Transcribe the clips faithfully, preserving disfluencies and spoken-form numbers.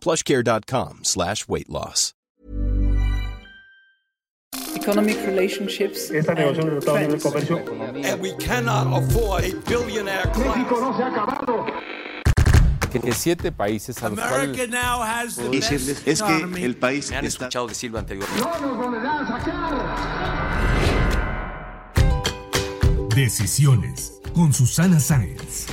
PlushCare.com slash weight loss. Economic relationships Esta negociación del Tratado de Comercio. And we cannot afford a billionaire class. México no se ha acabado. Que siete países a los cuales... Es, es que el país me han está... escuchado decirlo anteriormente. No nos volverán a sacar. Decisiones con Susana Sáenz.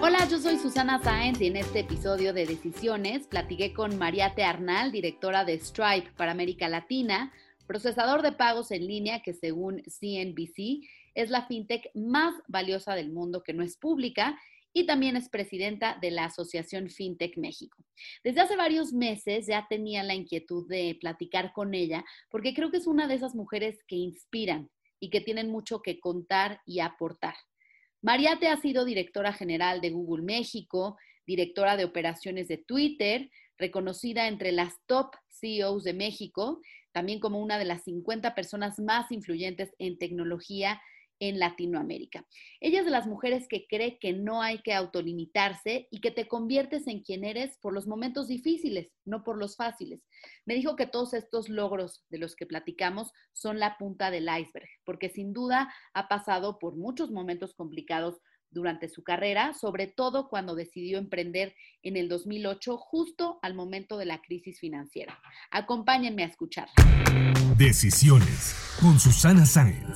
Hola, yo soy Susana Sáenz y en este episodio de Decisiones platiqué con Mariate Arnal, directora de Stripe para América Latina, procesador de pagos en línea que según C N B C es la fintech más valiosa del mundo que no es pública y también es presidenta de la Asociación Fintech México. Desde hace varios meses ya tenía la inquietud de platicar con ella porque creo que es una de esas mujeres que inspiran y que tienen mucho que contar y aportar. Mariate ha sido directora general de Google México, directora de operaciones de Twitter, reconocida entre las top C E Os de México, también como una de las cincuenta personas más influyentes en tecnología en Latinoamérica. Ella es de las mujeres que cree que no hay que autolimitarse y que te conviertes en quien eres por los momentos difíciles, no por los fáciles. Me dijo que todos estos logros de los que platicamos son la punta del iceberg, porque sin duda ha pasado por muchos momentos complicados durante su carrera, sobre todo cuando decidió emprender en el dos mil ocho, justo al momento de la crisis financiera. Acompáñenme a escucharla. Decisiones con Susana Sáenz.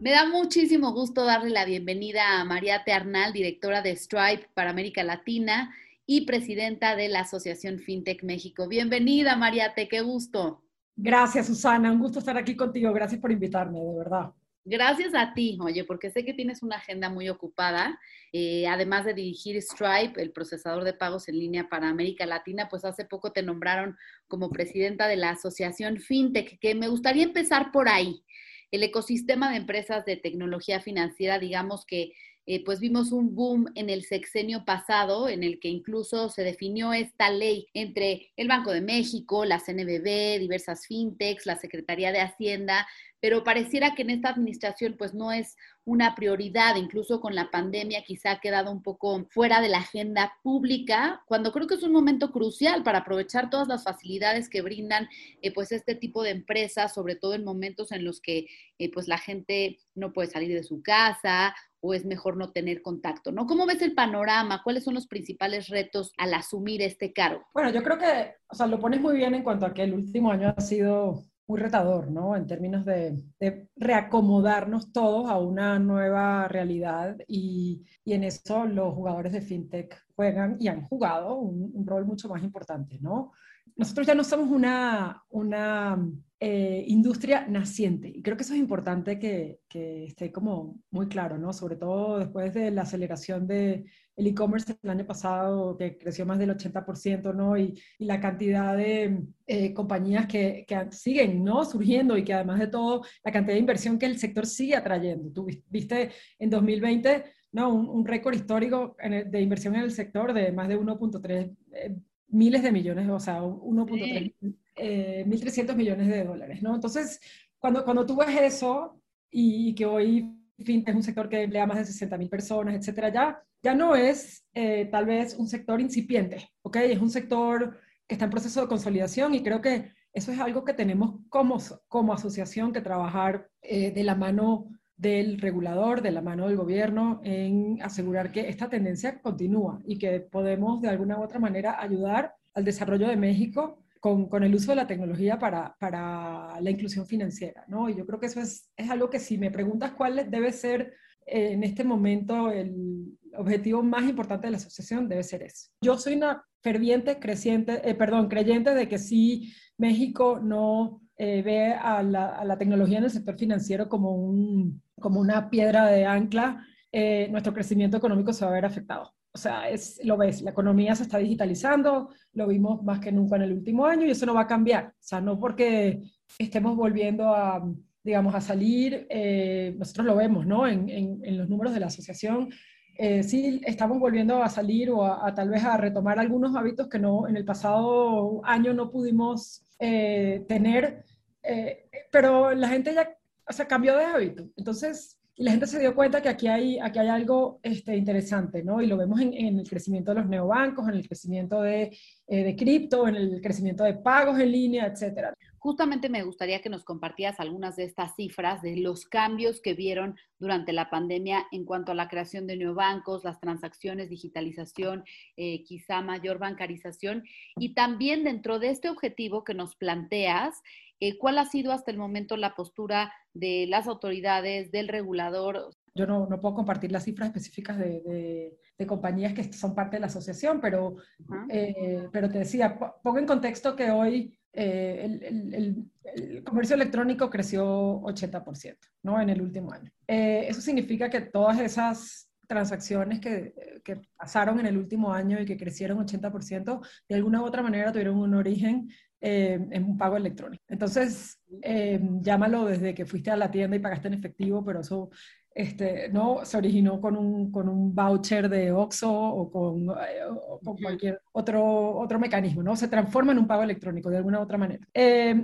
Me da muchísimo gusto darle la bienvenida a Mariate Arnal, directora de Stripe para América Latina y presidenta de la Asociación Fintech México. Bienvenida, Mariate, qué gusto. Gracias, Susana. Un gusto estar aquí contigo. Gracias por invitarme, de verdad. Gracias a ti, oye, porque sé que tienes una agenda muy ocupada. Eh, además de dirigir Stripe, el procesador de pagos en línea para América Latina, pues hace poco te nombraron como presidenta de la Asociación Fintech, que me gustaría empezar por ahí. El ecosistema de empresas de tecnología financiera, digamos que eh, pues vimos un boom en el sexenio pasado, en el que incluso se definió esta ley entre el Banco de México, la C N B V, diversas fintechs, la Secretaría de Hacienda, pero pareciera que en esta administración pues no es una prioridad, incluso con la pandemia quizá ha quedado un poco fuera de la agenda pública, cuando creo que es un momento crucial para aprovechar todas las facilidades que brindan eh, pues este tipo de empresas, sobre todo en momentos en los que eh, pues la gente no puede salir de su casa o es mejor no tener contacto, ¿no? ¿Cómo ves el panorama? ¿Cuáles son los principales retos al asumir este cargo? Bueno, yo creo que, o sea, lo pones muy bien en cuanto a que el último año ha sido muy retador, ¿no? En términos de, de reacomodarnos todos a una nueva realidad y, y en eso los jugadores de fintech juegan y han jugado un, un rol mucho más importante, ¿no? Nosotros ya no somos una, una eh, industria naciente y creo que eso es importante que, que esté como muy claro, ¿no? Sobre todo después de la aceleración de el e-commerce el año pasado, que creció más del ochenta por ciento, ¿no? Y, y la cantidad de eh, compañías que, que siguen, ¿no? Surgiendo y que además de todo, la cantidad de inversión que el sector sigue atrayendo. Tú viste en dos mil veinte, ¿no? Un, un récord histórico en el, de inversión en el sector de más de uno punto tres eh, miles de millones, o sea, uno punto tres, sí. eh, mil trescientos millones de dólares, ¿no? Entonces, cuando, cuando tú ves eso y, y que hoy fintech es un sector que emplea más de sesenta mil personas, etcétera, ya, ya no es eh, tal vez un sector incipiente, ¿ok? Es un sector que está en proceso de consolidación y creo que eso es algo que tenemos como, como asociación que trabajar eh, de la mano del regulador, de la mano del gobierno, en asegurar que esta tendencia continúa y que podemos de alguna u otra manera ayudar al desarrollo de México con, con el uso de la tecnología para, para la inclusión financiera, ¿no? Y yo creo que eso es, es algo que si me preguntas cuál debe ser eh, en este momento el objetivo más importante de la asociación, debe ser eso. Yo soy una ferviente creciente, eh, perdón, creyente de que si México no eh, ve a la, a la tecnología en el sector financiero como un como una piedra de ancla, eh, nuestro crecimiento económico se va a ver afectado. O sea, es, lo ves, la economía se está digitalizando, lo vimos más que nunca en el último año y eso no va a cambiar. O sea, no porque estemos volviendo a, digamos, a salir, eh, nosotros lo vemos, ¿no? En, en, en los números de la asociación, eh, sí estamos volviendo a salir o a, a tal vez a retomar algunos hábitos que no, en el pasado año no pudimos eh, tener, eh, pero la gente ya, o sea, cambió de hábito. Entonces, y la gente se dio cuenta que aquí hay, aquí hay algo este, interesante, ¿no? Y lo vemos en, en el crecimiento de los neobancos, en el crecimiento de, eh, de cripto, en el crecimiento de pagos en línea, etcétera. Justamente me gustaría que nos compartieras algunas de estas cifras de los cambios que vieron durante la pandemia en cuanto a la creación de neobancos, las transacciones, digitalización, eh, quizá mayor bancarización. Y también dentro de este objetivo que nos planteas, Eh, ¿cuál ha sido hasta el momento la postura de las autoridades, del regulador? Yo no, no puedo compartir las cifras específicas de, de, de compañías que son parte de la asociación, pero, uh-huh. eh, pero te decía, pongo en contexto que hoy eh, el, el, el, el comercio electrónico creció ochenta por ciento, ¿no? En el último año. Eh, eso significa que todas esas transacciones que, que pasaron en el último año y que crecieron ochenta por ciento, de alguna u otra manera tuvieron un origen Eh, en un pago electrónico. Entonces, eh, llámalo desde que fuiste a la tienda y pagaste en efectivo, pero eso este, no se originó con un, con un voucher de Oxxo o con, eh, o con cualquier otro, otro mecanismo, ¿no? Se transforma en un pago electrónico de alguna u otra manera. Eh,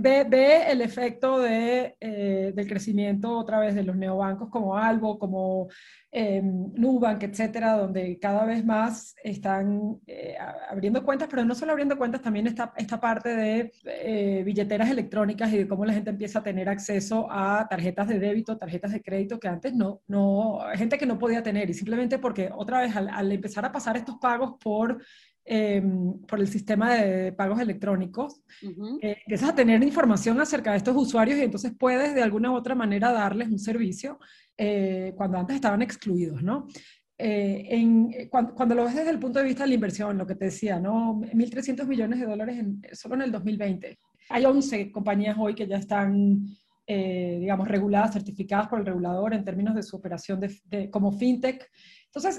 ve, ve el efecto de, eh, del crecimiento otra vez de los neobancos como Albo, como eh, Nubank, etcétera, donde cada vez más están eh, abriendo cuentas, pero no solo abriendo cuentas, también está esta parte de eh, billeteras electrónicas y de cómo la gente empieza a tener acceso a tarjetas de débito, tarjetas de crédito que antes no, no gente que no podía tener, y simplemente porque otra vez al, al empezar a pasar estos pagos por, eh, por el sistema de pagos electrónicos, uh-huh. eh, empiezas a tener información acerca de estos usuarios y entonces puedes de alguna u otra manera darles un servicio Eh, cuando antes estaban excluidos, ¿no? Eh, en, cuando, cuando lo ves desde el punto de vista de la inversión, lo que te decía, ¿no? mil trescientos millones de dólares en, solo en el dos mil veinte. Hay once compañías hoy que ya están, eh, digamos, reguladas, certificadas por el regulador en términos de su operación de, de, como fintech. Entonces,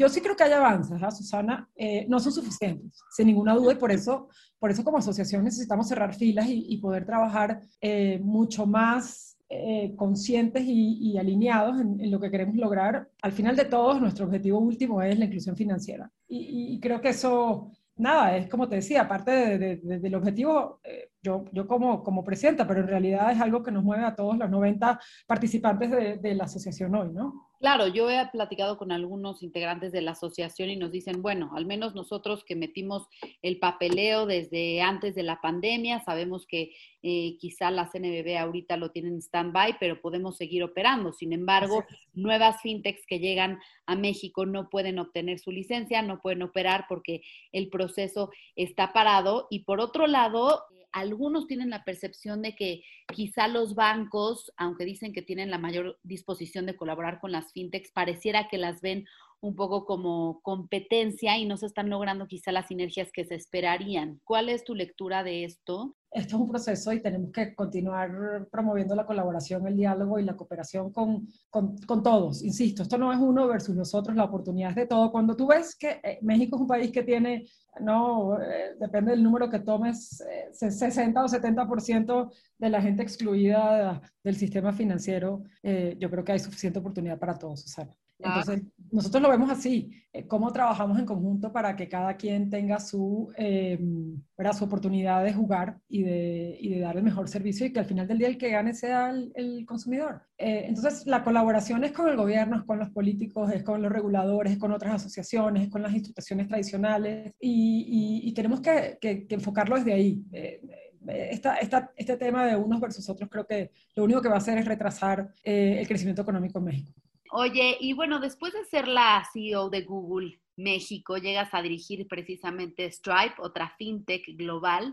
yo sí creo que hay avances, ¿eh, Susana? Eh, no son suficientes, sin ninguna duda, y por eso, por eso como asociación necesitamos cerrar filas y, y poder trabajar eh, mucho más Eh, conscientes y, y alineados en, en lo que queremos lograr. Al final de todos, nuestro objetivo último es la inclusión financiera. Y, y creo que eso, nada, es como te decía, aparte de, de, de, del objetivo, eh, yo, yo como, como presidenta, pero en realidad es algo que nos mueve a todos los noventa participantes de, de la asociación hoy, ¿no? Claro, yo he platicado con algunos integrantes de la asociación y nos dicen, bueno, al menos nosotros que metimos el papeleo desde antes de la pandemia, sabemos que eh, quizá la C N B V ahorita lo tienen en stand-by, pero podemos seguir operando. Sin embargo, nuevas fintechs que llegan a México no pueden obtener su licencia, no pueden operar porque el proceso está parado. Y por otro lado, algunos tienen la percepción de que quizá los bancos, aunque dicen que tienen la mayor disposición de colaborar con las fintechs, pareciera que las ven un poco como competencia y no se están logrando quizá las sinergias que se esperarían. ¿Cuál es tu lectura de esto? Esto es un proceso y tenemos que continuar promoviendo la colaboración, el diálogo y la cooperación con, con, con todos. Insisto, esto no es uno versus nosotros, la oportunidad es de todo. Cuando tú ves que México es un país que tiene, no, eh, depende del número que tomes, eh, sesenta o setenta por ciento de la gente excluida del sistema financiero, eh, yo creo que hay suficiente oportunidad para todos, Susana. Entonces, nosotros lo vemos así, cómo trabajamos en conjunto para que cada quien tenga su, eh, su oportunidad de jugar y de, y de dar el mejor servicio y que al final del día el que gane sea el, el consumidor. Eh, entonces, la colaboración es con el gobierno, es con los políticos, es con los reguladores, es con otras asociaciones, es con las instituciones tradicionales y, y, y tenemos que, que, que enfocarlo desde ahí. Eh, Esta, esta, este tema de unos versus otros creo que lo único que va a hacer es retrasar eh, el crecimiento económico en México. Oye, y bueno, después de ser la C E O de Google México, llegas a dirigir precisamente Stripe, otra fintech global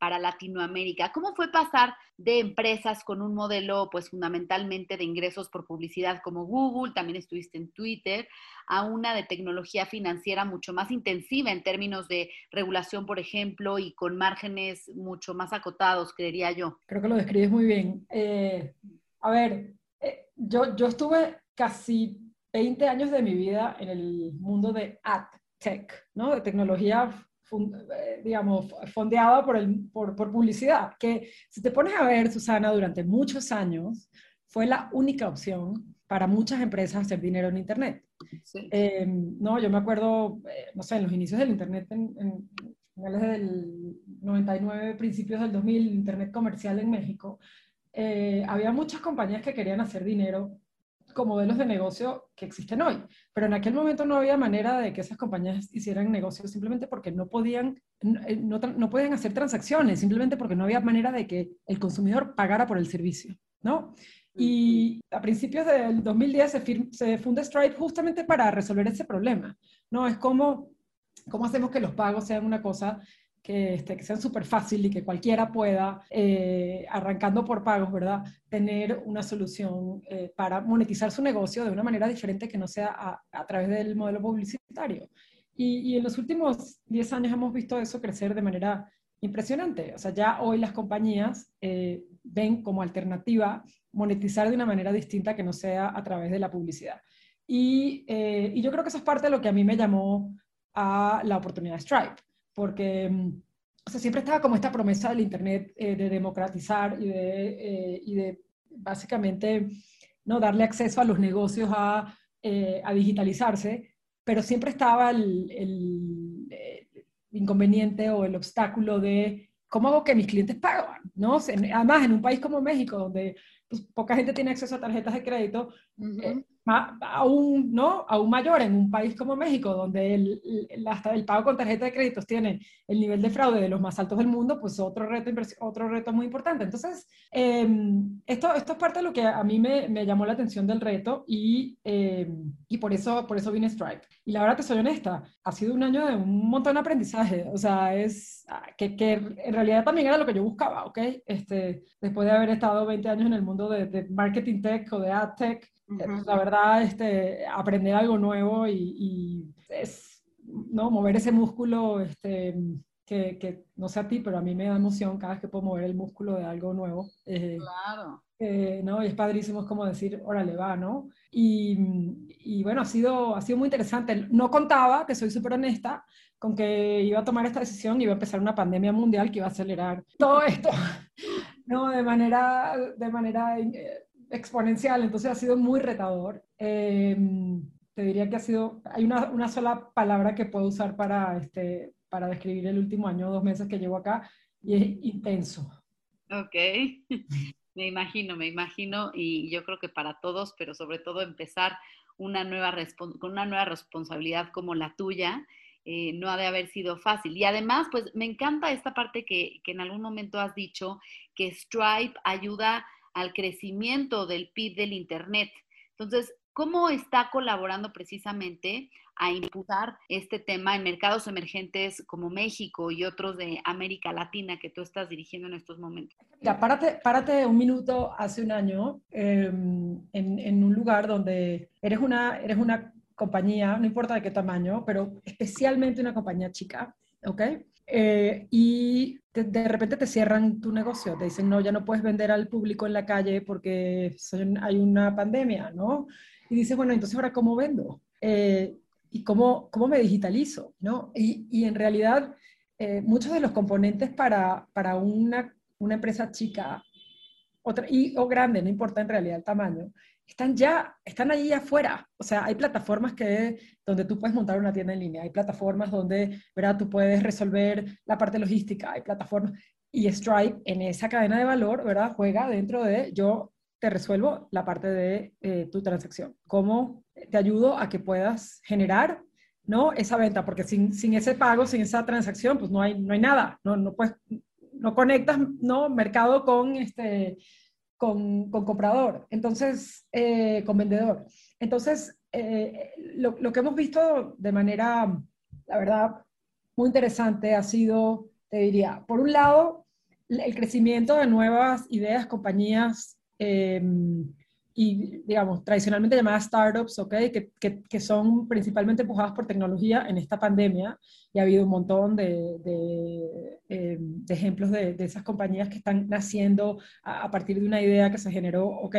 para Latinoamérica. ¿Cómo fue pasar de empresas con un modelo, pues fundamentalmente de ingresos por publicidad como Google, también estuviste en Twitter, a una de tecnología financiera mucho más intensiva en términos de regulación, por ejemplo, y con márgenes mucho más acotados, creería yo? Creo que lo describes muy bien. Eh, a ver, eh, yo, yo estuve casi veinte años de mi vida en el mundo de ad tech, ¿no? De tecnología, digamos, fondeada por, el, por, por publicidad, que si te pones a ver, Susana, durante muchos años fue la única opción para muchas empresas hacer dinero en Internet. Sí. Eh, no, yo me acuerdo, eh, no sé, en los inicios del Internet, en, en finales del noventa y nueve, principios del dos mil, Internet comercial en México, eh, había muchas compañías que querían hacer dinero con modelos de negocio que existen hoy, pero en aquel momento no había manera de que esas compañías hicieran negocios simplemente porque no podían, no, no podían hacer transacciones, simplemente porque no había manera de que el consumidor pagara por el servicio, ¿no? Y a principios del dos mil diez se, firma, se funda Stripe justamente para resolver ese problema, ¿no? Es como, cómo hacemos que los pagos sean una cosa que, este, que sean súper fácil y que cualquiera pueda, eh, arrancando por pagos, ¿verdad?, tener una solución eh, para monetizar su negocio de una manera diferente que no sea a, a través del modelo publicitario. Y, y en los últimos diez años hemos visto eso crecer de manera impresionante. O sea, ya hoy las compañías eh, ven como alternativa monetizar de una manera distinta que no sea a través de la publicidad. Y, eh, y yo creo que eso es parte de lo que a mí me llamó a la oportunidad de Stripe, porque o sea, siempre estaba como esta promesa del Internet eh, de democratizar y de, eh, y de básicamente ¿no? darle acceso a los negocios a, eh, a digitalizarse, pero siempre estaba el, el, el inconveniente o el obstáculo de ¿cómo hago que mis clientes paguen? ¿No? Además, en un país como México, donde pues, poca gente tiene acceso a tarjetas de crédito, uh-huh. eh, aún, ¿no? aún mayor en un país como México, donde el, el, hasta el pago con tarjeta de crédito tiene el nivel de fraude de los más altos del mundo, pues otro reto, otro reto muy importante. Entonces, eh, esto, esto es parte de lo que a mí me, me llamó la atención del reto y, eh, y por, eso, por eso vine a Stripe. Y la verdad, te soy honesta, ha sido un año de un montón de aprendizaje, o sea, es que, que en realidad también era lo que yo buscaba, ¿ok? Este, después de haber estado veinte años en el mundo de, de marketing tech o de ad tech, uh-huh. la verdad, este, aprender algo nuevo y, y es, ¿no? mover ese músculo este, que, que, no sé a ti, pero a mí me da emoción cada vez que puedo mover el músculo de algo nuevo. Eh, claro. Eh, ¿no? Y es padrísimo, es como decir, órale, va, ¿no? Y, y bueno, ha sido, ha sido muy interesante. No contaba, que soy súper honesta, con que iba a tomar esta decisión y iba a empezar una pandemia mundial que iba a acelerar todo esto, ¿no? De manera... De manera eh, exponencial, entonces ha sido muy retador. Eh, te diría que ha sido, hay una, una sola palabra que puedo usar para, este, para describir el último año o dos meses que llevo acá, y es intenso. Ok, me imagino, me imagino, y yo creo que para todos, pero sobre todo empezar una nueva respons- con una nueva responsabilidad como la tuya, Eh, no ha de haber sido fácil. Y además, pues me encanta esta parte que, que en algún momento has dicho, que Stripe ayuda al crecimiento del P I B del Internet. Entonces, ¿cómo está colaborando precisamente a impulsar este tema en mercados emergentes como México y otros de América Latina que tú estás dirigiendo en estos momentos? Mira, párate, párate un minuto hace un año eh, en, en un lugar donde eres una, eres una compañía, no importa de qué tamaño, pero especialmente una compañía chica, ¿ok? Eh, y de, de repente te cierran tu negocio, te dicen, no, ya no puedes vender al público en la calle porque son, hay una pandemia, ¿no? Y dices, bueno, entonces ahora ¿cómo vendo? Eh, ¿Y cómo, cómo me digitalizo? ¿No? Y, y en realidad eh, muchos de los componentes para, para una, una empresa chica otra, y, o grande, no importa en realidad el tamaño, están ya, están ahí afuera. O sea, hay plataformas que, donde tú puedes montar una tienda en línea, hay plataformas donde, ¿verdad? Tú puedes resolver la parte logística, hay plataformas, y Stripe en esa cadena de valor, ¿verdad? Juega dentro de, yo te resuelvo la parte de eh, tu transacción. ¿Cómo te ayudo a que puedas generar, ¿no? esa venta? Porque sin, sin ese pago, sin esa transacción, pues no hay, no hay nada, no, no, puedes, no conectas, ¿no? mercado con este... Con, con comprador, entonces, eh, con vendedor. Entonces, eh, lo, lo que hemos visto de manera, la verdad, muy interesante ha sido, te diría, por un lado, el crecimiento de nuevas ideas, compañías, eh, y, digamos, tradicionalmente llamadas startups, ¿okay? que, que, que son principalmente empujadas por tecnología en esta pandemia, y ha habido un montón de, de, eh, de ejemplos de, de esas compañías que están naciendo a, a partir de una idea que se generó, ok,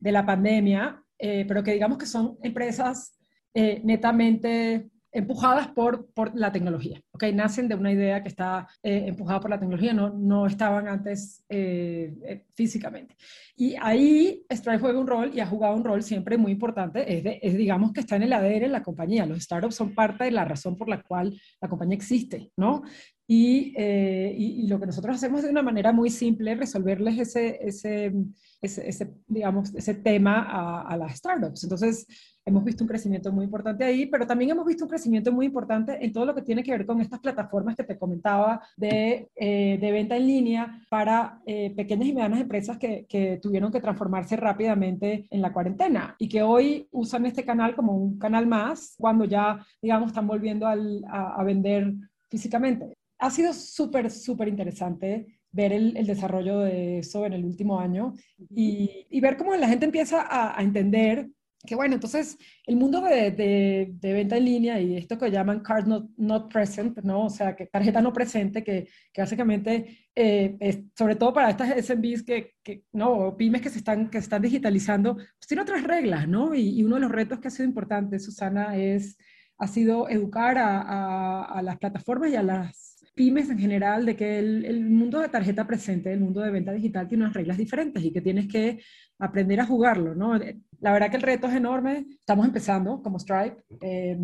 de la pandemia, eh, pero que digamos que son empresas eh, netamente empujadas por, por la tecnología, ¿ok? Nacen de una idea que está eh, empujada por la tecnología, no, no estaban antes eh, eh, físicamente. Y ahí Stripe juega un rol y ha jugado un rol siempre muy importante, es, de, es digamos que está en el A D N de la compañía. Los startups son parte de la razón por la cual la compañía existe, ¿no? Y, eh, y, y lo que nosotros hacemos de una manera muy simple es resolverles ese, ese, ese, ese, digamos, ese tema a, a las startups. Entonces, hemos visto un crecimiento muy importante ahí, pero también hemos visto un crecimiento muy importante en todo lo que tiene que ver con estas plataformas que te comentaba de, eh, de venta en línea para eh, pequeñas y medianas empresas que, que tuvieron que transformarse rápidamente en la cuarentena y que hoy usan este canal como un canal más cuando ya, digamos, están volviendo al, a, a vender físicamente. Ha sido súper, súper interesante ver el, el desarrollo de eso en el último año y, y ver cómo la gente empieza a, a entender que, bueno, entonces el mundo de, de, de venta en línea y esto que llaman card not, not present, ¿no? O sea, que tarjeta no presente, que, que básicamente, eh, es, sobre todo para estas S M Bs que, que, no, pymes que se están, que se están digitalizando, pues tiene otras reglas, ¿no? Y, y uno de los retos que ha sido importante, Susana, es, ha sido educar a, a, a las plataformas y a las pymes en general, de que el, el mundo de tarjeta presente, el mundo de venta digital tiene unas reglas diferentes y que tienes que aprender a jugarlo, ¿no? La verdad que el reto es enorme. Estamos empezando como Stripe. Eh,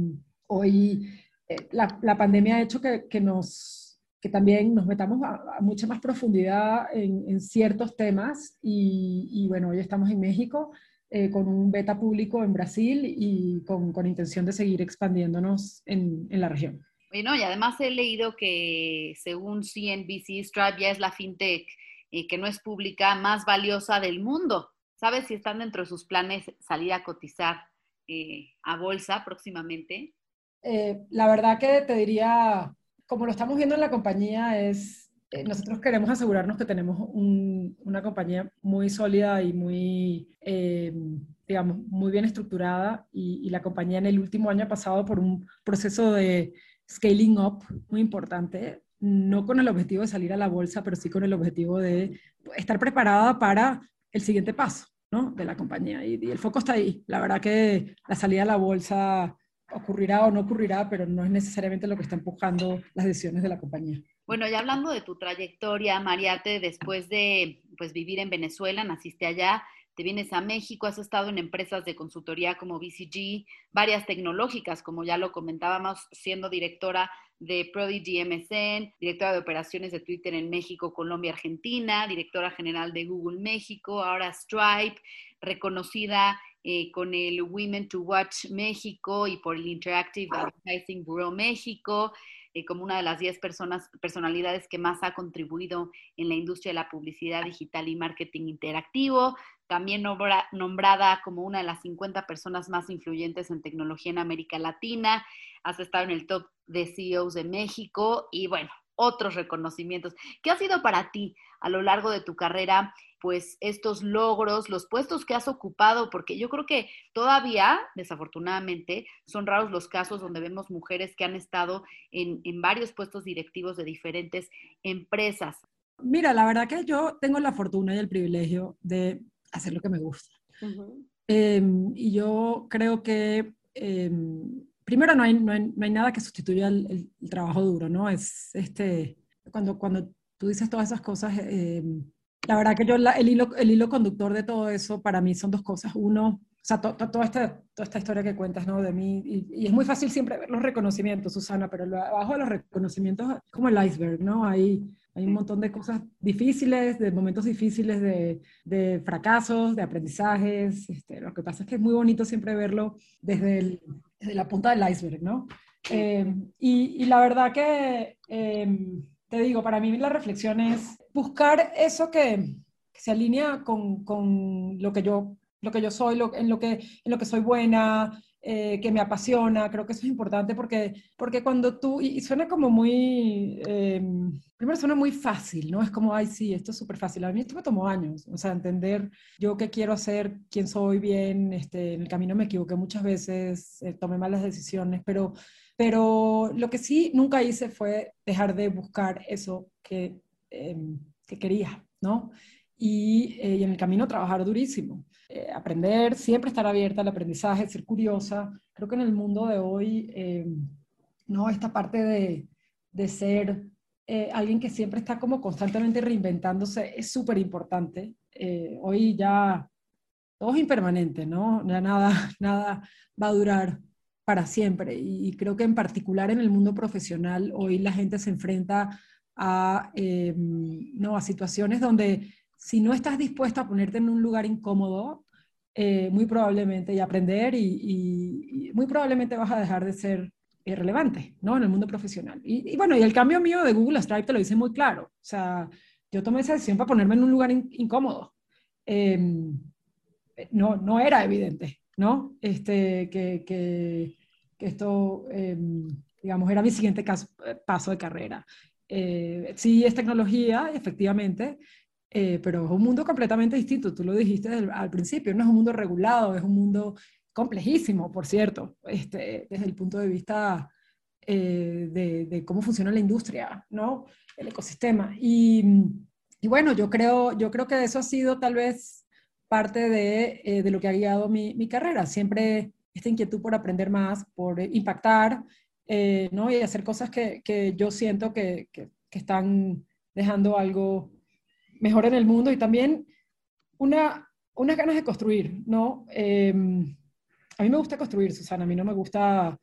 hoy eh, la, la pandemia ha hecho que, que, nos, que también nos metamos a, a mucha más profundidad en, en ciertos temas y, y bueno, hoy estamos en México eh, con un beta público en Brasil y con, con intención de seguir expandiéndonos en, en la región. Bueno, y además he leído que según C N B C, Stripe ya es la fintech eh, que no es pública más valiosa del mundo. ¿Sabes si están dentro de sus planes salir a cotizar eh, a bolsa próximamente? Eh, la verdad que te diría, como lo estamos viendo en la compañía, es eh, nosotros queremos asegurarnos que tenemos un, una compañía muy sólida y muy... Eh, digamos, muy bien estructurada y, y la compañía en el último año ha pasado por un proceso de scaling up muy importante, no con el objetivo de salir a la bolsa, pero sí con el objetivo de estar preparada para el siguiente paso, ¿no? De la compañía. Y, y el foco está ahí. La verdad que la salida a la bolsa ocurrirá o no ocurrirá, pero no es necesariamente lo que está empujando las decisiones de la compañía. Bueno, y hablando de tu trayectoria, Mariate, después de pues, vivir en Venezuela, naciste allá, te vienes a México, has estado en empresas de consultoría como B C G, varias tecnológicas, como ya lo comentábamos, siendo directora de Prodigy M S N, directora de operaciones de Twitter en México, Colombia, Argentina, directora general de Google México, ahora Stripe, reconocida eh, con el Women to Watch México y por el Interactive Advertising Bureau México, eh, como una de las diez personas, personalidades que más ha contribuido en la industria de la publicidad digital y marketing interactivo. También nombra, nombrada como una de las cincuenta personas más influyentes en tecnología en América Latina. Has estado en el top de C E Os de México y, bueno, otros reconocimientos. ¿Qué ha sido para ti a lo largo de tu carrera, pues, estos logros, los puestos que has ocupado? Porque yo creo que todavía, desafortunadamente, son raros los casos donde vemos mujeres que han estado en, en varios puestos directivos de diferentes empresas. Mira, la verdad que yo tengo la fortuna y el privilegio de hacer lo que me gusta. Uh-huh. Eh, y yo creo que, eh, primero, no hay, no, hay, no hay nada que sustituya el, el, el trabajo duro, ¿no? Es este, cuando, cuando tú dices todas esas cosas, eh, la verdad que yo, la, el, hilo, el hilo conductor de todo eso para mí son dos cosas. Uno, o sea, to, to, toda, esta, toda esta historia que cuentas, ¿no? De mí, y, y es muy fácil siempre ver los reconocimientos, Susana, pero abajo de los reconocimientos es como el iceberg, ¿no? Hay... Hay un montón de cosas difíciles, de momentos difíciles, de, de fracasos, de aprendizajes. Este, lo que pasa es que es muy bonito siempre verlo desde, el, desde la punta del iceberg, ¿no? Eh, y, y la verdad que, eh, te digo, para mí la reflexión es buscar eso que, que se alinea con, con lo que yo, lo que yo soy, lo, en, lo que, en lo que soy buena, eh, que me apasiona. Creo que eso es importante porque, porque cuando tú, y, y suena como muy... Eh, Primero, suena muy fácil, ¿no? Es como, ay, sí, esto es súper fácil. A mí esto me tomó años, o sea, entender yo qué quiero hacer, quién soy bien, este, en el camino me equivoqué muchas veces, eh, tomé malas decisiones, pero, pero lo que sí nunca hice fue dejar de buscar eso que, eh, que quería, ¿no? y, eh, y en el camino trabajar durísimo. Eh, aprender, siempre estar abierta al aprendizaje, ser curiosa. Creo que en el mundo de hoy, eh, no, esta parte de, de ser eh, alguien que siempre está como constantemente reinventándose es súper importante. Eh, hoy ya todo es impermanente, ¿no? Ya nada, nada va a durar para siempre. Y creo que en particular en el mundo profesional hoy la gente se enfrenta a, eh, no, a situaciones donde si no estás dispuesta a ponerte en un lugar incómodo, eh, muy probablemente y aprender y, y, y muy probablemente vas a dejar de ser eh, relevante, ¿no? En el mundo profesional. Y, y bueno, y el cambio mío de Google a Stripe te lo hice muy claro. O sea, yo tomé esa decisión para ponerme en un lugar in, incómodo. Eh, no, no era evidente, ¿no? Este, que, que, que esto, eh, digamos, era mi siguiente caso, paso de carrera. Eh, sí, es tecnología, efectivamente, eh, pero es un mundo completamente distinto. Tú lo dijiste del, al principio, no es un mundo regulado, es un mundo complejísimo, por cierto, este, desde el punto de vista eh, de, de cómo funciona la industria, ¿no? El ecosistema. Y, y bueno, yo creo, yo creo que eso ha sido tal vez parte de, eh, de lo que ha guiado mi, mi carrera. Siempre esta inquietud por aprender más, por impactar, Eh, ¿no? Y hacer cosas que, que yo siento que, que, que están dejando algo mejor en el mundo, y también una, unas ganas de construir, ¿no? Eh, a mí me gusta construir, Susana, a mí no me gusta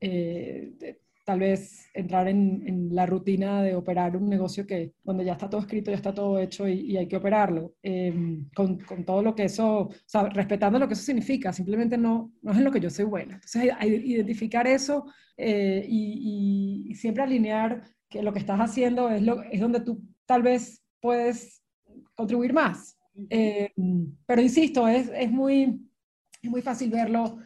eh, de, tal vez entrar en, en la rutina de operar un negocio que, donde ya está todo escrito, ya está todo hecho y, y hay que operarlo, eh, con, con todo lo que eso, o sea, respetando lo que eso significa, simplemente no, no es en lo que yo soy buena. Entonces, hay, identificar eso eh, y, y, y siempre alinear que lo que estás haciendo es, lo, es donde tú tal vez puedes contribuir más. Eh, pero insisto, es, es, muy, es muy fácil verlo,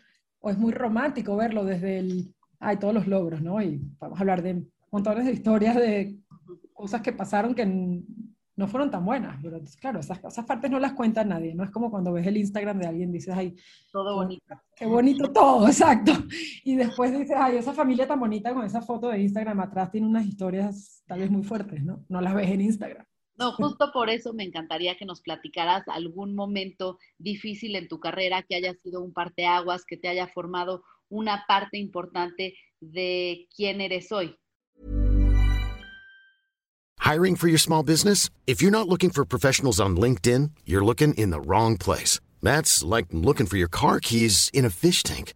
o es muy romántico verlo desde el... hay todos los logros, ¿no? Y vamos a hablar de montones de historias de cosas que pasaron que no fueron tan buenas. Pero, claro, esas, esas partes no las cuenta nadie, ¿no? Es como cuando ves el Instagram de alguien, dices, ay, todo bonito. Qué bonito todo, exacto. Y después dices, ay, esa familia tan bonita con esa foto de Instagram atrás tiene unas historias tal vez muy fuertes, ¿no? No las ves en Instagram. No, justo por eso me encantaría que nos platicaras algún momento difícil en tu carrera, que haya sido un parteaguas, que te haya formado una parte importante de quién eres hoy. Hiring for your small business? If you're not looking for professionals on LinkedIn, you're looking in the wrong place. That's like looking for your car keys in a fish tank.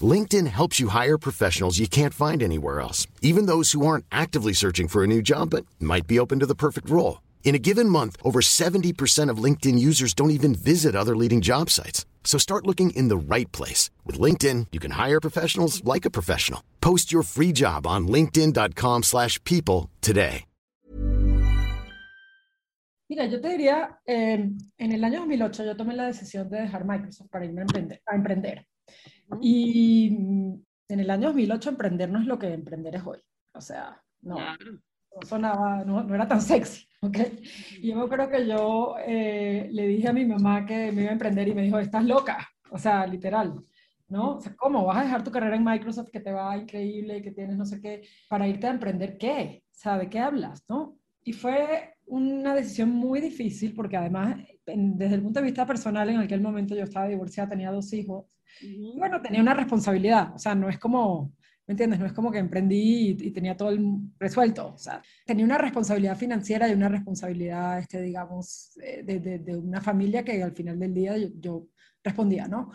LinkedIn helps you hire professionals you can't find anywhere else, even those who aren't actively searching for a new job but might be open to the perfect role. In a given month, over seventy percent of LinkedIn users don't even visit other leading job sites. So start looking in the right place. With LinkedIn, you can hire professionals like a professional. Post your free job on linkedin.com slash people today. Mira, yo te diría, eh, en el año dos mil ocho yo tomé la decisión de dejar Microsoft para irme a emprender. A emprender. Y en el año dos mil ocho emprender no es lo que emprender es hoy. O sea, no, no sonaba, no, no era tan sexy. Okay. Y yo creo que yo eh, le dije a mi mamá que me iba a emprender y me dijo, estás loca, o sea, literal, ¿no? O sea, ¿cómo vas a dejar tu carrera en Microsoft que te va increíble, que tienes no sé qué, para irte a emprender qué? O sea, ¿de qué hablas, no? Y fue una decisión muy difícil porque además, en, desde el punto de vista personal, en aquel momento yo estaba divorciada, tenía dos hijos, y bueno, tenía una responsabilidad, o sea, no es como... ¿Me entiendes? No es como que emprendí y, y tenía todo el resuelto. O sea, tenía una responsabilidad financiera y una responsabilidad, este, digamos, de, de, de una familia que al final del día yo, yo respondía, ¿no?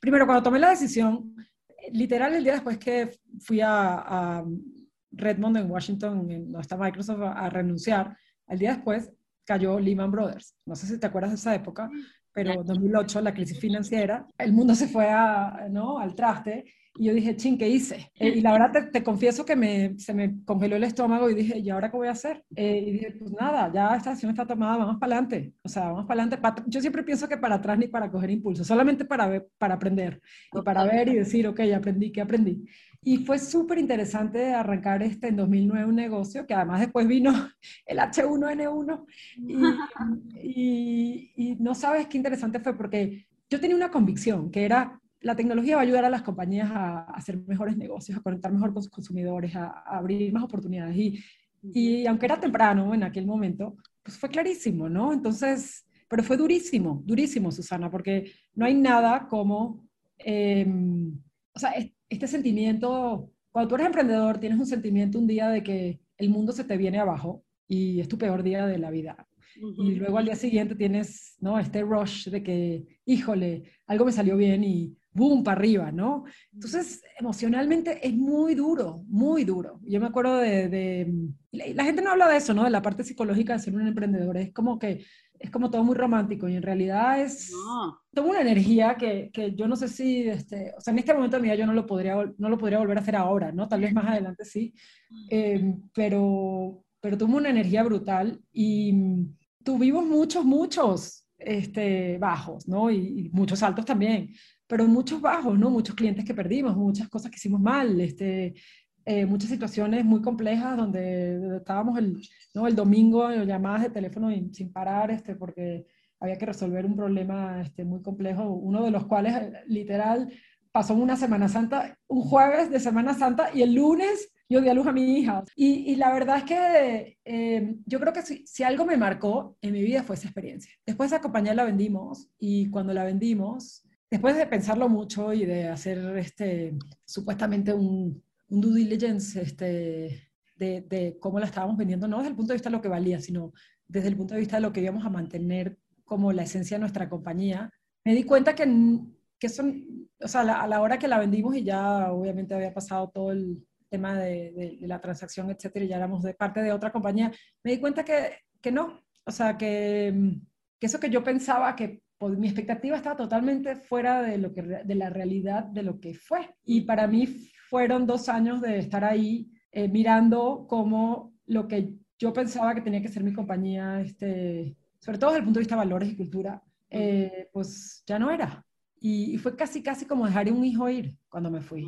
Primero, cuando tomé la decisión, literal el día después que fui a, a Redmond en Washington, en, no está Microsoft, a, a renunciar, al día después cayó Lehman Brothers. No sé si te acuerdas de esa época, pero dos mil ocho, la crisis financiera, el mundo se fue a, ¿no? al traste. Y yo dije, chin, ¿qué hice? Eh, y la verdad te, te confieso que me, se me congeló el estómago y dije, ¿y ahora qué voy a hacer? Eh, y dije, pues nada, ya esta decisión está tomada, vamos para adelante. O sea, vamos para adelante. Yo siempre pienso que para atrás ni para coger impulso, solamente para, ver, para aprender. Y para ver y decir, ok, aprendí, ¿qué aprendí? Y fue súper interesante arrancar este, en dos mil nueve un negocio, que además después vino el hache uno ene uno. Y, y, y no sabes qué interesante fue, porque yo tenía una convicción, que era... la tecnología va a ayudar a las compañías a hacer mejores negocios, a conectar mejor con sus consumidores, a, a abrir más oportunidades. Y, y aunque era temprano en aquel momento, pues fue clarísimo, ¿no? Entonces, pero fue durísimo, durísimo, Susana, porque no hay nada como, eh, o sea, este sentimiento, cuando tú eres emprendedor, tienes un sentimiento un día de que el mundo se te viene abajo y es tu peor día de la vida. Uh-huh. Y luego al día siguiente tienes, ¿no?, este rush de que, híjole, algo me salió bien y boom, para arriba, ¿no? Entonces, emocionalmente es muy duro, muy duro. Yo me acuerdo de... de la gente no habla de eso, ¿no? De la parte psicológica de ser un emprendedor. Es como que es como todo muy romántico y en realidad es... No. Tengo una energía que, que yo no sé si... Este, o sea, en este momento de mi vida yo no lo podría, no lo podría volver a hacer ahora, ¿no? Tal vez más adelante sí. Eh, pero, pero tuve una energía brutal y tuvimos muchos, muchos este, bajos, ¿no? Y, y muchos altos también. Pero muchos bajos, ¿no? Muchos clientes que perdimos, muchas cosas que hicimos mal, este, eh, muchas situaciones muy complejas donde estábamos el, ¿no?, el domingo en llamadas de teléfono sin parar, este, porque había que resolver un problema este, muy complejo, uno de los cuales literal pasó una Semana Santa, un jueves de Semana Santa y el lunes yo di a luz a mi hija. Y, y la verdad es que eh, yo creo que si, si algo me marcó en mi vida fue esa experiencia. Después de esa compañía la vendimos y cuando la vendimos... Después de pensarlo mucho y de hacer este, supuestamente un, un due diligence este, de, de cómo la estábamos vendiendo, no desde el punto de vista de lo que valía, sino desde el punto de vista de lo que íbamos a mantener como la esencia de nuestra compañía, me di cuenta que, que son, o sea, la, a la hora que la vendimos y ya obviamente había pasado todo el tema de, de, de la transacción, etcétera, y ya éramos de parte de otra compañía, me di cuenta que, que no, o sea, que, que eso que yo pensaba que... mi expectativa estaba totalmente fuera de, lo que, de la realidad de lo que fue. Y para mí fueron dos años de estar ahí eh, mirando cómo lo que yo pensaba que tenía que ser mi compañía, este, sobre todo desde el punto de vista de valores y cultura, eh, pues ya no era. Y, y fue casi, casi como dejar un hijo ir cuando me fui.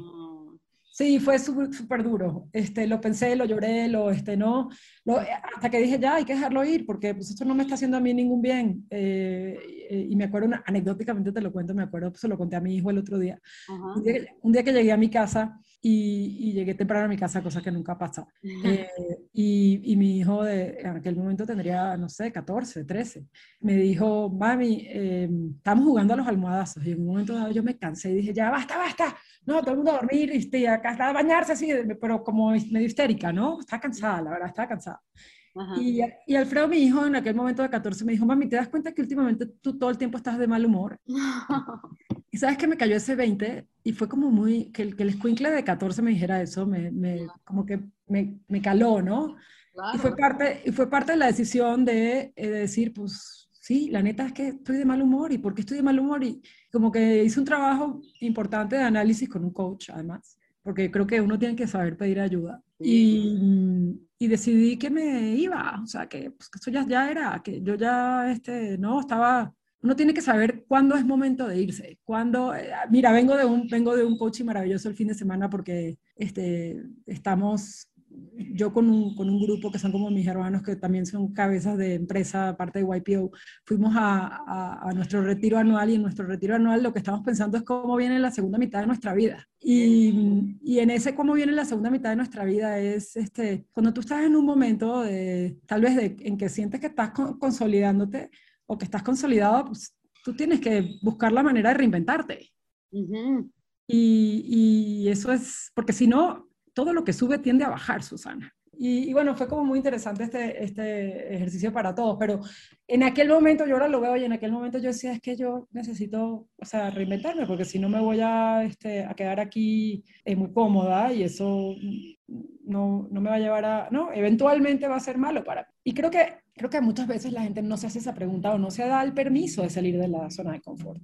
Sí, fue súper duro. Este, lo pensé, lo lloré, lo, este, no, lo, hasta que dije, ya, hay que dejarlo ir, porque pues, esto no me está haciendo a mí ningún bien. Eh, eh, y me acuerdo, una, anecdóticamente te lo cuento, me acuerdo, pues, se lo conté a mi hijo el otro día. Uh-huh. un, día un día que llegué a mi casa, y, y llegué temprano a mi casa, cosa que nunca pasa. Uh-huh. eh, y, y mi hijo, de, en aquel momento tendría, no sé, catorce, trece. Me dijo, mami, eh, estamos jugando a los almohadazos. Y en un momento dado yo me cansé y dije, ya, basta, basta. No, todo el mundo a dormir, este, acá está a bañarse, así, pero como medio histérica, ¿no? Estaba cansada, la verdad, estaba cansada. Y, y Alfredo, mi hijo, en aquel momento de catorce, me dijo, mami, ¿te das cuenta que últimamente tú todo el tiempo estás de mal humor? Y sabes que me cayó ese veinte, y fue como muy, que el, que el escuincle de catorce me dijera eso, me, me, como que me, me caló, ¿no? Claro. Y, fue parte, y fue parte de la decisión de, de decir, pues, sí, la neta es que estoy de mal humor, ¿y por qué estoy de mal humor? Y como que hice un trabajo importante de análisis con un coach, además, porque creo que uno tiene que saber pedir ayuda. Y, y decidí que me iba, o sea, que, pues, que eso ya, ya era, que yo ya, este, no, estaba... Uno tiene que saber cuándo es momento de irse. Cuándo, eh, mira, vengo de, un, vengo de un coaching maravilloso el fin de semana porque este, estamos... Yo con un, con un grupo que son como mis hermanos que también son cabezas de empresa, aparte de Y P O, fuimos a, a, a nuestro retiro anual y en nuestro retiro anual lo que estamos pensando es cómo viene la segunda mitad de nuestra vida. Y, y en ese cómo viene la segunda mitad de nuestra vida es este, cuando tú estás en un momento de, tal vez de, en que sientes que estás con, consolidándote o que estás consolidado, pues tú tienes que buscar la manera de reinventarte. Uh-huh. Y, y eso es, porque si no... Todo lo que sube tiende a bajar, Susana. Y, y bueno, fue como muy interesante este, este ejercicio para todos, pero en aquel momento, yo ahora lo veo y en aquel momento yo decía, es que yo necesito, o sea, reinventarme, porque si no me voy a, este, a quedar aquí eh, muy cómoda y eso no, no me va a llevar a, no, eventualmente va a ser malo para mí. Y creo que, creo que muchas veces la gente no se hace esa pregunta o no se da el permiso de salir de la zona de confort.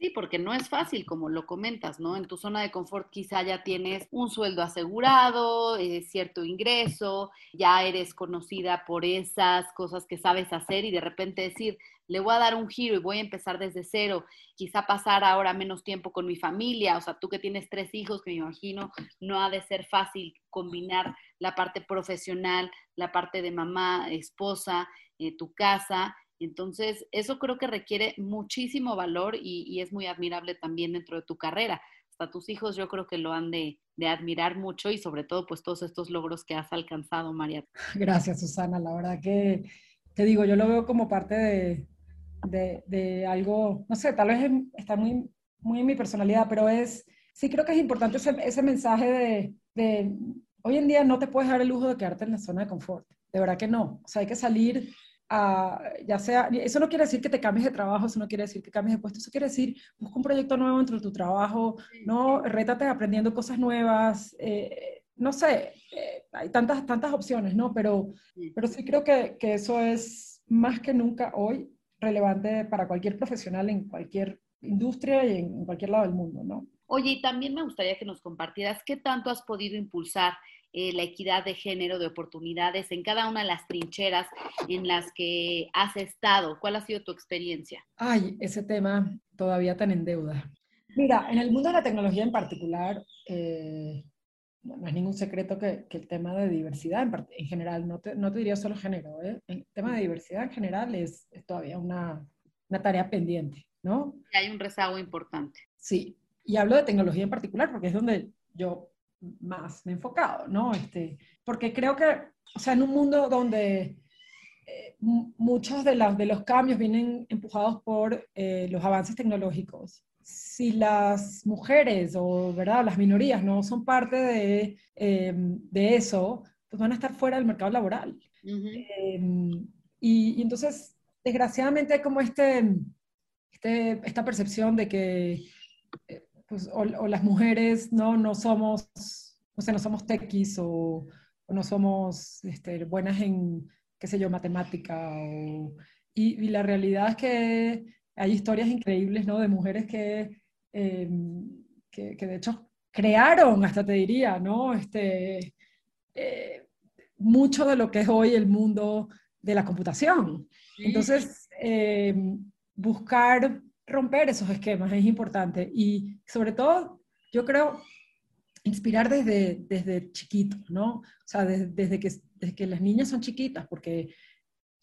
Sí, porque no es fácil, como lo comentas, ¿no? En tu zona de confort quizá ya tienes un sueldo asegurado, eh, cierto ingreso, ya eres conocida por esas cosas que sabes hacer y de repente decir, le voy a dar un giro y voy a empezar desde cero, quizá pasar ahora menos tiempo con mi familia, o sea, tú que tienes tres hijos, que me imagino no ha de ser fácil combinar la parte profesional, la parte de mamá, esposa, eh, tu casa... Entonces, eso creo que requiere muchísimo valor y, y es muy admirable también dentro de tu carrera. Hasta tus hijos yo creo que lo han de, de admirar mucho y sobre todo pues todos estos logros que has alcanzado, Mariate. Gracias, Susana. La verdad que te digo, yo lo veo como parte de, de, de algo, no sé, tal vez está muy, muy en mi personalidad, pero es, sí creo que es importante ese, ese mensaje de, de, hoy en día no te puedes dar el lujo de quedarte en la zona de confort, de verdad que no, o sea, hay que salir a, ya sea, eso no quiere decir que te cambies de trabajo, eso no quiere decir que cambies de puesto, eso quiere decir, busca un proyecto nuevo dentro de tu trabajo, no, rétate aprendiendo cosas nuevas, eh, no sé, eh, hay tantas, tantas opciones, ¿no? Pero, pero sí creo que, que eso es más que nunca hoy relevante para cualquier profesional en cualquier industria y en, en cualquier lado del mundo, ¿no? Oye, y también me gustaría que nos compartieras qué tanto has podido impulsar eh, la equidad de género, de oportunidades en cada una de las trincheras en las que has estado. ¿Cuál ha sido tu experiencia? Ay, ese tema todavía tan en deuda. Mira, en el mundo de la tecnología en particular... Eh, no es ningún secreto que, que el tema de diversidad en, parte, en general, no te, no te diría solo género, ¿eh? El tema de diversidad en general es, es todavía una, una tarea pendiente, ¿no? Hay un rezago importante. Sí, y hablo de tecnología en particular porque es donde yo más me he enfocado, ¿no? Este, porque creo que, o sea, en un mundo donde eh, muchos de, las, de los cambios vienen empujados por eh, los avances tecnológicos, si las mujeres o ¿verdad? Las minorías no son parte de, eh, de eso, pues van a estar fuera del mercado laboral. Uh-huh. Eh, y, y entonces, desgraciadamente, hay como este, este, esta percepción de que eh, pues, o, o las mujeres no, no somos, no sé, no somos techies o, o no somos este, buenas en, qué sé yo, matemática. O, y, y la realidad es que hay historias increíbles, ¿no? De mujeres que, eh, que, que de hecho crearon, hasta te diría, ¿no? Este, eh, mucho de lo que es hoy el mundo de la computación. Entonces, eh, buscar romper esos esquemas es importante. Y sobre todo, yo creo, inspirar desde, desde chiquito, ¿no? O sea, desde, desde, que, desde que las niñas son chiquitas, porque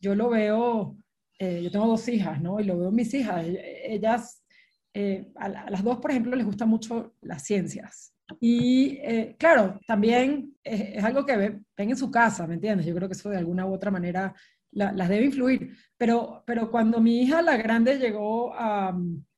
yo lo veo... Eh, yo tengo dos hijas, ¿no? Y lo veo en mis hijas. Ellas, eh, a, la, a las dos, por ejemplo, les gustan mucho las ciencias. Y, eh, claro, también es, es algo que ven, ven en su casa, ¿me entiendes? Yo creo que eso de alguna u otra manera la, las debe influir. Pero, pero cuando mi hija, la grande, llegó a...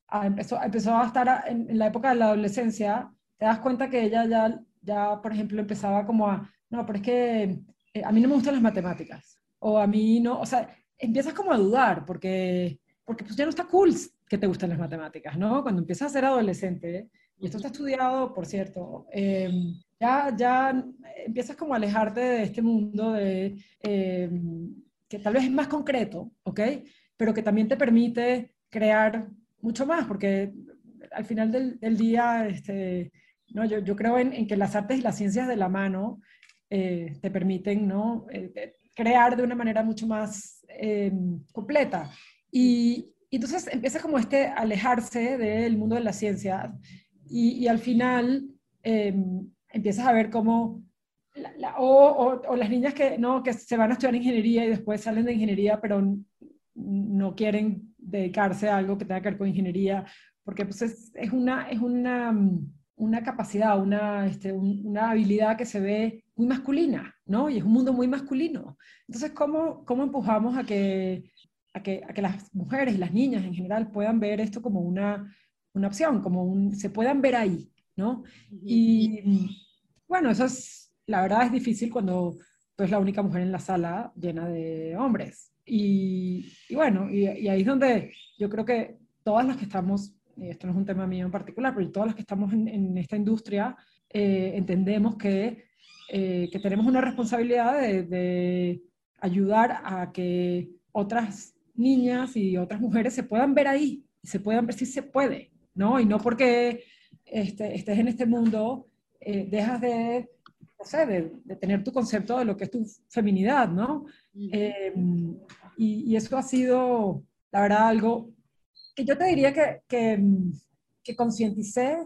a empezó, empezó a estar a, en, en la época de la adolescencia, te das cuenta que ella ya, ya por ejemplo, empezaba como a... No, pero es que eh, a mí no me gustan las matemáticas. O a mí no... O sea... Empiezas como a dudar, porque, porque pues ya no está cool que te gusten las matemáticas, ¿no? Cuando empiezas a ser adolescente, y esto está estudiado, por cierto, eh, ya, ya empiezas como a alejarte de este mundo de, eh, que tal vez es más concreto, ¿ok? Pero que también te permite crear mucho más, porque al final del, del día, este, ¿no? yo, yo creo en, en que las artes y las ciencias de la mano eh, te permiten, ¿no? Eh, te, crear de una manera mucho más eh, completa. Y, y entonces empieza como este alejarse del mundo de la ciencia y, y al final eh, empiezas a ver cómo, la, la, o, o, o las niñas que, no, que se van a estudiar ingeniería y después salen de ingeniería, pero no quieren dedicarse a algo que tenga que ver con ingeniería, porque pues es, es, una, es una, una capacidad, una, este, un, una habilidad que se ve muy masculina, ¿no? Y es un mundo muy masculino. Entonces, ¿cómo, cómo empujamos a que, a, que, a que las mujeres y las niñas en general puedan ver esto como una, una opción, como un, se puedan ver ahí, ¿no? Y bueno, eso es, la verdad es difícil cuando tú eres la única mujer en la sala llena de hombres. Y, y bueno, y, y ahí es donde yo creo que todas las que estamos, y esto no es un tema mío en particular, pero todas las que estamos en, en esta industria eh, entendemos que Eh, que tenemos una responsabilidad de, de ayudar a que otras niñas y otras mujeres se puedan ver ahí, se puedan ver si se puede, ¿no? Y no porque este, estés en este mundo, eh, dejas de, no sé, de, de tener tu concepto de lo que es tu feminidad, ¿no? Eh, y, y eso ha sido, la verdad, algo que yo te diría que, que, que concienticé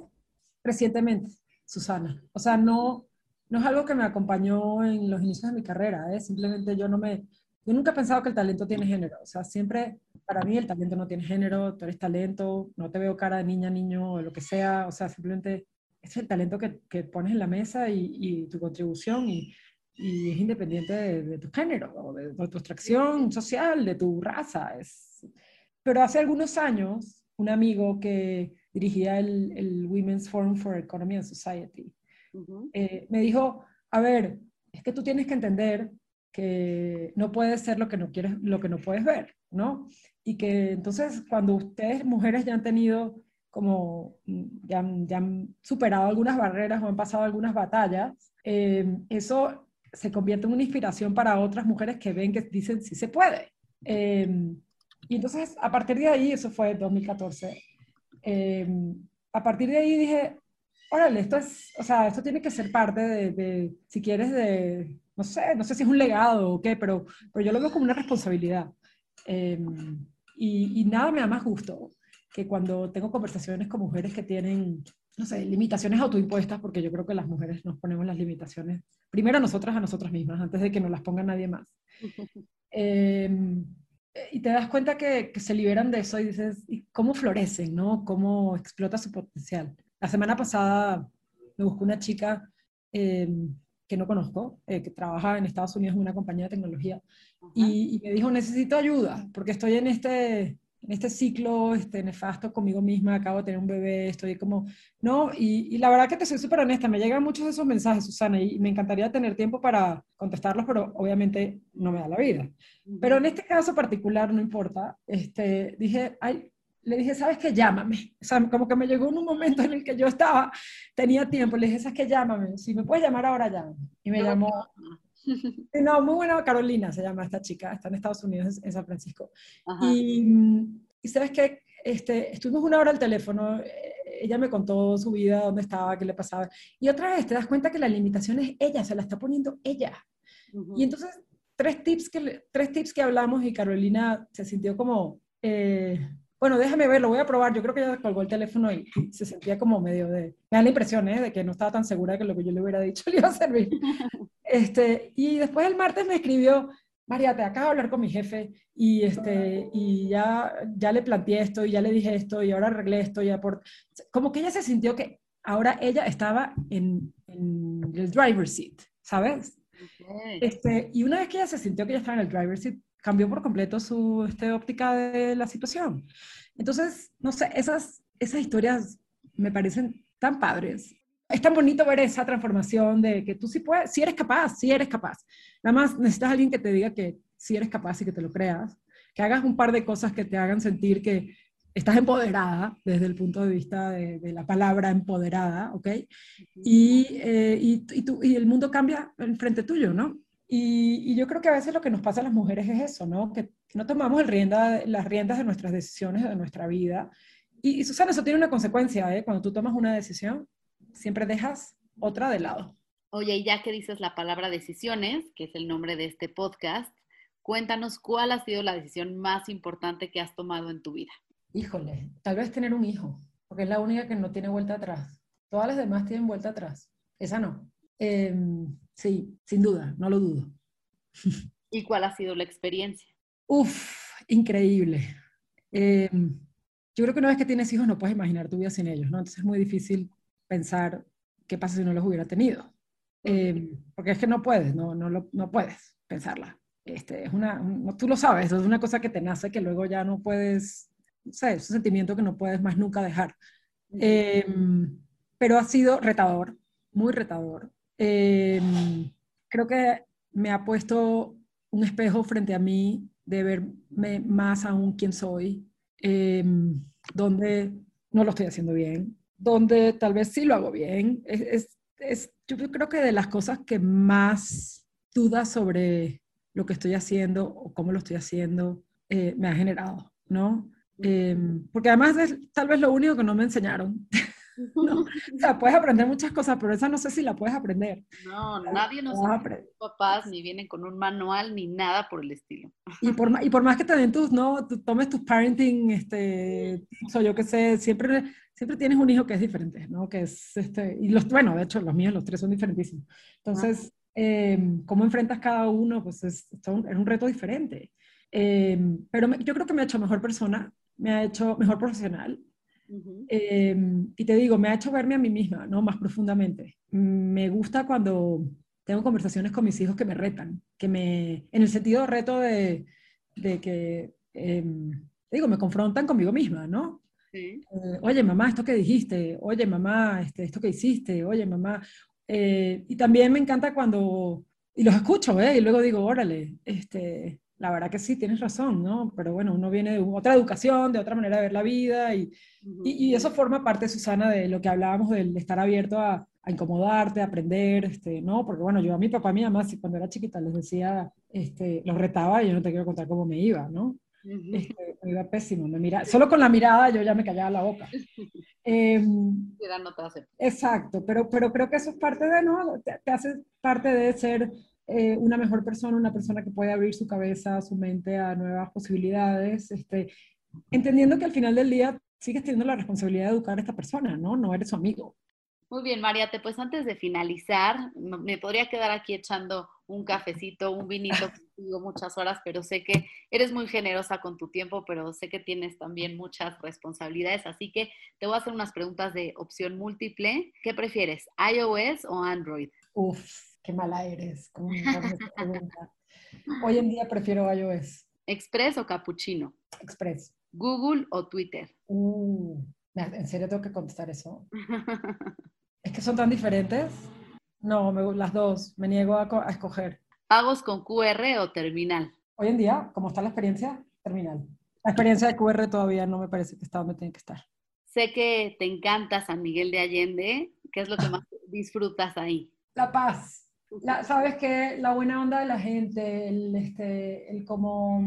recientemente, Susana. O sea, no... No es algo que me acompañó en los inicios de mi carrera, ¿eh? Simplemente yo no me... Yo nunca he pensado que el talento tiene género. O sea, siempre, para mí, el talento no tiene género, tú eres talento, no te veo cara de niña, niño, o lo que sea. O sea, simplemente es el talento que, que pones en la mesa y, y tu contribución. Y, y es independiente de, de tu género, o de, de tu extracción social, de tu raza. Es... Pero hace algunos años, un amigo que dirigía el, el Women's Forum for Economy and Society, uh-huh. eh, me dijo, a ver, es que tú tienes que entender que no puedes ser lo que no quieres, lo que no puedes ver, ¿no? Y que entonces cuando ustedes, mujeres, ya han tenido como, ya han, ya han superado algunas barreras o han pasado algunas batallas, eh, eso se convierte en una inspiración para otras mujeres que ven que dicen, sí se puede. Eh, y entonces, a partir de ahí, eso fue dos mil catorce, eh, a partir de ahí dije, órale, esto es, o sea, esto tiene que ser parte de, de si quieres, de, no sé, no sé si es un legado o qué, pero, pero yo lo veo como una responsabilidad. Eh, y, y nada me da más gusto que cuando tengo conversaciones con mujeres que tienen, no sé, limitaciones autoimpuestas, porque yo creo que las mujeres nos ponemos las limitaciones, primero nosotras a nosotras mismas, antes de que nos las ponga nadie más. Eh, y te das cuenta que, que se liberan de eso y dices, ¿y cómo florecen, no? ¿Cómo explota su potencial? La semana pasada me buscó una chica eh, que no conozco, eh, que trabaja en Estados Unidos en una compañía de tecnología, y, y me dijo, necesito ayuda, porque estoy en este... en este ciclo este, nefasto conmigo misma, acabo de tener un bebé, estoy como, no, y, y la verdad que te soy súper honesta, me llegan muchos de esos mensajes, Susana, y me encantaría tener tiempo para contestarlos, pero obviamente no me da la vida. Pero en este caso particular, no importa, este, dije, ay, le dije, ¿sabes qué? Llámame. O sea, como que me llegó en un momento en el que yo estaba, tenía tiempo, le dije, ¿sabes qué? Llámame, si me puedes llamar ahora, llámame. Y me no, llamó... No. No, muy buena, Carolina se llama esta chica, está en Estados Unidos, en San Francisco. Y, y sabes que este, estuvimos una hora al teléfono, ella me contó su vida, dónde estaba, qué le pasaba, y otra vez te das cuenta que la limitación es ella, se la está poniendo ella. Uh-huh. Y entonces, tres tips, que, tres tips que hablamos y Carolina se sintió como, eh, bueno, déjame ver, lo voy a probar, yo creo que ella colgó el teléfono y se sentía como medio de, me da la impresión ¿eh? de que no estaba tan segura de que lo que yo le hubiera dicho le iba a servir. Este, y después el martes me escribió, Mariate, acabo de hablar con mi jefe y, este, y ya, ya le planteé esto y ya le dije esto y ahora arreglé esto. Y por... Como que ella se sintió que ahora ella estaba en, en el driver's seat, ¿sabes? Okay. Este, y una vez que ella se sintió que ella estaba en el driver's seat, cambió por completo su este, óptica de la situación. Entonces, no sé, esas, esas historias me parecen tan padres. Es tan bonito ver esa transformación de que tú sí puedes, sí eres capaz, sí eres capaz. Nada más necesitas alguien que te diga que sí eres capaz y que te lo creas, que hagas un par de cosas que te hagan sentir que estás empoderada desde el punto de vista de, de la palabra empoderada, ¿ok? Y, eh, y, y, tú, y el mundo cambia enfrente tuyo, ¿no? Y, y yo creo que a veces lo que nos pasa a las mujeres es eso, ¿no? Que no tomamos el rienda, las riendas de nuestras decisiones, de nuestra vida. Y, y Susana, eso tiene una consecuencia, ¿eh? Cuando tú tomas una decisión, siempre dejas otra de lado. Oye, y ya que dices la palabra decisiones, que es el nombre de este podcast, cuéntanos cuál ha sido la decisión más importante que has tomado en tu vida. Híjole, tal vez tener un hijo, porque es la única que no tiene vuelta atrás. Todas las demás tienen vuelta atrás. Esa no. Eh, sí, sin duda, no lo dudo. ¿Y cuál ha sido la experiencia? Uf, increíble. Eh, yo creo que una vez que tienes hijos no puedes imaginar tu vida sin ellos, ¿no? Entonces es muy difícil pensar qué pasa si no los hubiera tenido. Eh, porque es que no puedes, no, no, lo, no puedes pensarla. Este, es una, un, tú lo sabes, es una cosa que te nace que luego ya no puedes, no sé, es un sentimiento que no puedes más nunca dejar. Eh, pero ha sido retador, muy retador. Eh, creo que me ha puesto un espejo frente a mí de verme más aún quién soy, eh, donde no lo estoy haciendo bien, donde tal vez sí lo hago bien. Es, es, es, yo creo que de las cosas que más dudas sobre lo que estoy haciendo o cómo lo estoy haciendo eh, me ha generado, ¿no? Eh, porque además es tal vez lo único que no me enseñaron. ¿No? O sea, puedes aprender muchas cosas, pero esa no sé si la puedes aprender. No, la, nadie nos aprende. Sus papás ni vienen con un manual ni nada por el estilo. Y por, y por más que te den tus, ¿no? Tú tomes tus parenting, este, o yo qué sé, siempre, siempre tienes un hijo que es diferente, ¿no? Que es, este, y los, bueno, de hecho, los míos, los tres son diferentísimos. Entonces, ah. eh, ¿cómo enfrentas cada uno? Pues es, son, es un reto diferente. Eh, pero me, yo creo que me ha hecho mejor persona, me ha hecho mejor profesional. Uh-huh. Eh, y te digo, me ha hecho verme a mí misma, ¿no? Más profundamente. Me gusta cuando tengo conversaciones con mis hijos que me retan, que me, en el sentido reto de, de que, eh, digo, me confrontan conmigo misma, ¿no? Sí. Eh, oye, mamá, esto que dijiste, oye, mamá, este, esto que hiciste, oye, mamá. Eh, y también me encanta cuando, y los escucho, ¿eh? Y luego digo, órale, este, la verdad que sí, tienes razón, ¿no? Pero bueno, uno viene de otra educación, de otra manera de ver la vida, y, uh-huh. y, y eso forma parte, Susana, de lo que hablábamos del estar abierto a, a incomodarte, a aprender, este, ¿no? Porque bueno, yo a mi papá y mi mamá, cuando era chiquita, les decía, este, los retaba, y yo no te quiero contar cómo me iba, ¿no? Uh-huh. Este, me iba pésimo, me miraba, solo con la mirada yo ya me callaba la boca. Eh, exacto, pero, pero creo que eso es parte de, ¿no? Te, te hace parte de ser eh, una mejor persona, una persona que puede abrir su cabeza, su mente a nuevas posibilidades, este, entendiendo que al final del día sigues teniendo la responsabilidad de educar a esta persona, ¿no? No eres su amigo. Muy bien, Mariate, pues antes de finalizar, me podría quedar aquí echando un cafecito, un vinito contigo muchas horas, pero sé que eres muy generosa con tu tiempo, pero sé que tienes también muchas responsabilidades, así que te voy a hacer unas preguntas de opción múltiple. ¿Qué prefieres, iOS o Android? Uf, qué mala eres con esa pregunta. Hoy en día prefiero iOS. ¿Express o Cappuccino? Express. ¿Google o Twitter? Uh, ¿en serio tengo que contestar eso? Es que son tan diferentes. No, me, las dos. Me niego a, a escoger. ¿Pagos con Q R o terminal? Hoy en día, como está la experiencia, terminal. La experiencia de Q R todavía no me parece que está donde tiene que estar. Sé que te encanta San Miguel de Allende. ¿Qué es lo que más disfrutas ahí? La paz. La, ¿Sabes qué? La buena onda de la gente. El, este, el como...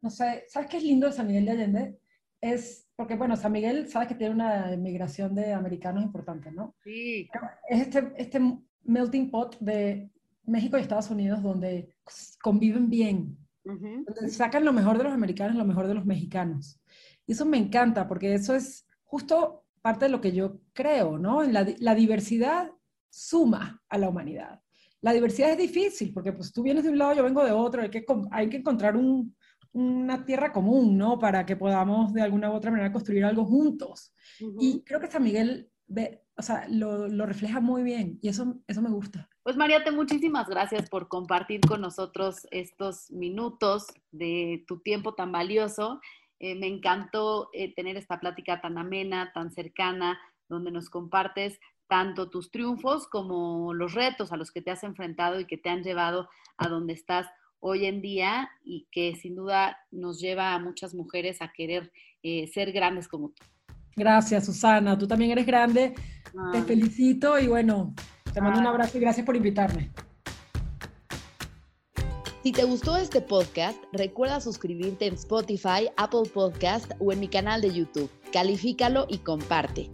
No sé. ¿Sabes qué es lindo de San Miguel de Allende? Es... Porque, bueno, San Miguel, sabes que tiene una migración de americanos importante, ¿no? Sí. Es este, este melting pot de México y Estados Unidos donde conviven bien. Uh-huh. Donde sacan lo mejor de los americanos, lo mejor de los mexicanos. Y eso me encanta, porque eso es justo parte de lo que yo creo, ¿no? La, la diversidad suma a la humanidad. La diversidad es difícil, porque pues, tú vienes de un lado, yo vengo de otro. Hay que, hay que encontrar un... una tierra común, ¿no? Para que podamos de alguna u otra manera construir algo juntos. Uh-huh. Y creo que San Miguel, de, o sea, lo, lo refleja muy bien y eso, eso me gusta. Pues Mariate, muchísimas gracias por compartir con nosotros estos minutos de tu tiempo tan valioso. Eh, me encantó eh, tener esta plática tan amena, tan cercana, donde nos compartes tanto tus triunfos como los retos a los que te has enfrentado y que te han llevado a donde estás hoy en día y que sin duda nos lleva a muchas mujeres a querer eh, ser grandes como tú. Gracias, Susana. Tú también eres grande. Ah. Te felicito y bueno, te mando ah. un abrazo y gracias por invitarme. Si te gustó este podcast, recuerda suscribirte en Spotify, Apple Podcast o en mi canal de YouTube. Califícalo y comparte.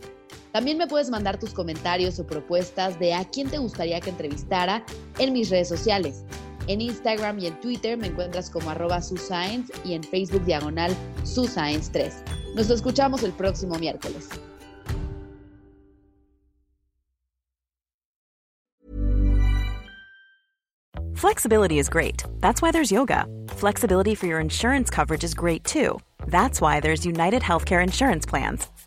También me puedes mandar tus comentarios o propuestas de a quién te gustaría que entrevistara en mis redes sociales. En Instagram y en Twitter me encuentras como arroba Susana Sáenz y en Facebook diagonal Susana Sáenz tres. Nos escuchamos el próximo miércoles. Flexibility is great. That's why there's yoga. Flexibility for your insurance coverage is great too. That's why there's United Healthcare Insurance Plans.